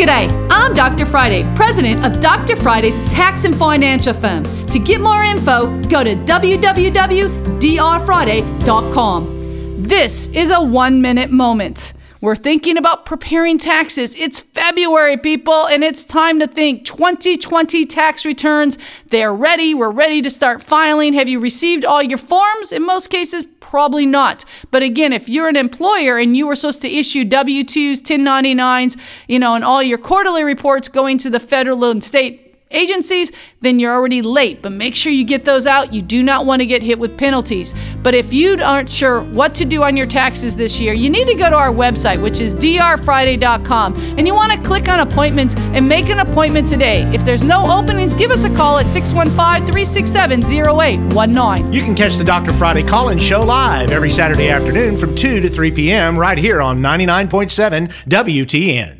G'day, I'm Dr. Friday, president of Dr. Friday's tax and financial firm. To get more info, go to www.drfriday.com. This is a 1 minute moment. We're thinking about preparing taxes. It's February, people, and it's time to think. 2020 tax returns, they're ready. We're ready to start filing. Have you received all your forms? In most cases, probably not. But again, if you're an employer and you were supposed to issue W-2s, 1099s, and all your quarterly reports going to the federal and state agencies, then you're already late. But make sure you get those out. You do not want to get hit with penalties. But if you aren't sure what to do on your taxes this year, you need to go to our website, which is drfriday.com. And you want to click on appointments and make an appointment today. If there's no openings, give us a call at 615-367-0819. You can catch the Dr. Friday Call-In Show live every Saturday afternoon from 2 to 3 p.m. right here on 99.7 WTN.